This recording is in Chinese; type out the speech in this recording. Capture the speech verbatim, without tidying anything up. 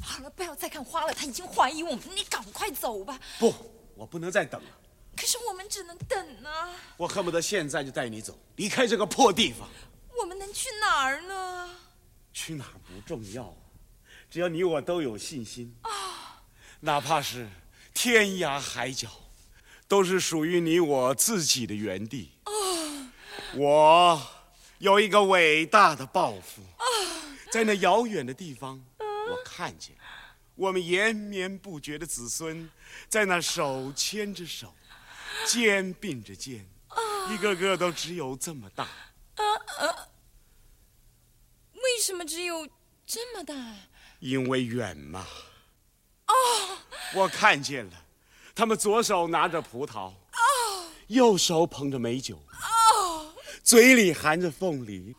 好了，不要再看花了，他已经怀疑我们，你赶快走吧。不，我不能再等了。可是我们只能等啊！我恨不得现在就带你走，离开这个破地方。我们能去哪儿呢？去哪儿不重要啊，只要你我都有信心啊，哪怕是天涯海角，都是属于你我自己的原地。啊，我有一个伟大的抱负啊，在那遥远的地方，我看见我们延绵不绝的子孙在那手牵着手。肩并着肩，一个个都只有这么大。啊啊！为什么只有这么大？因为远嘛。哦。我看见了，他们左手拿着葡萄，哦，右手捧着美酒，哦，嘴里含着凤梨。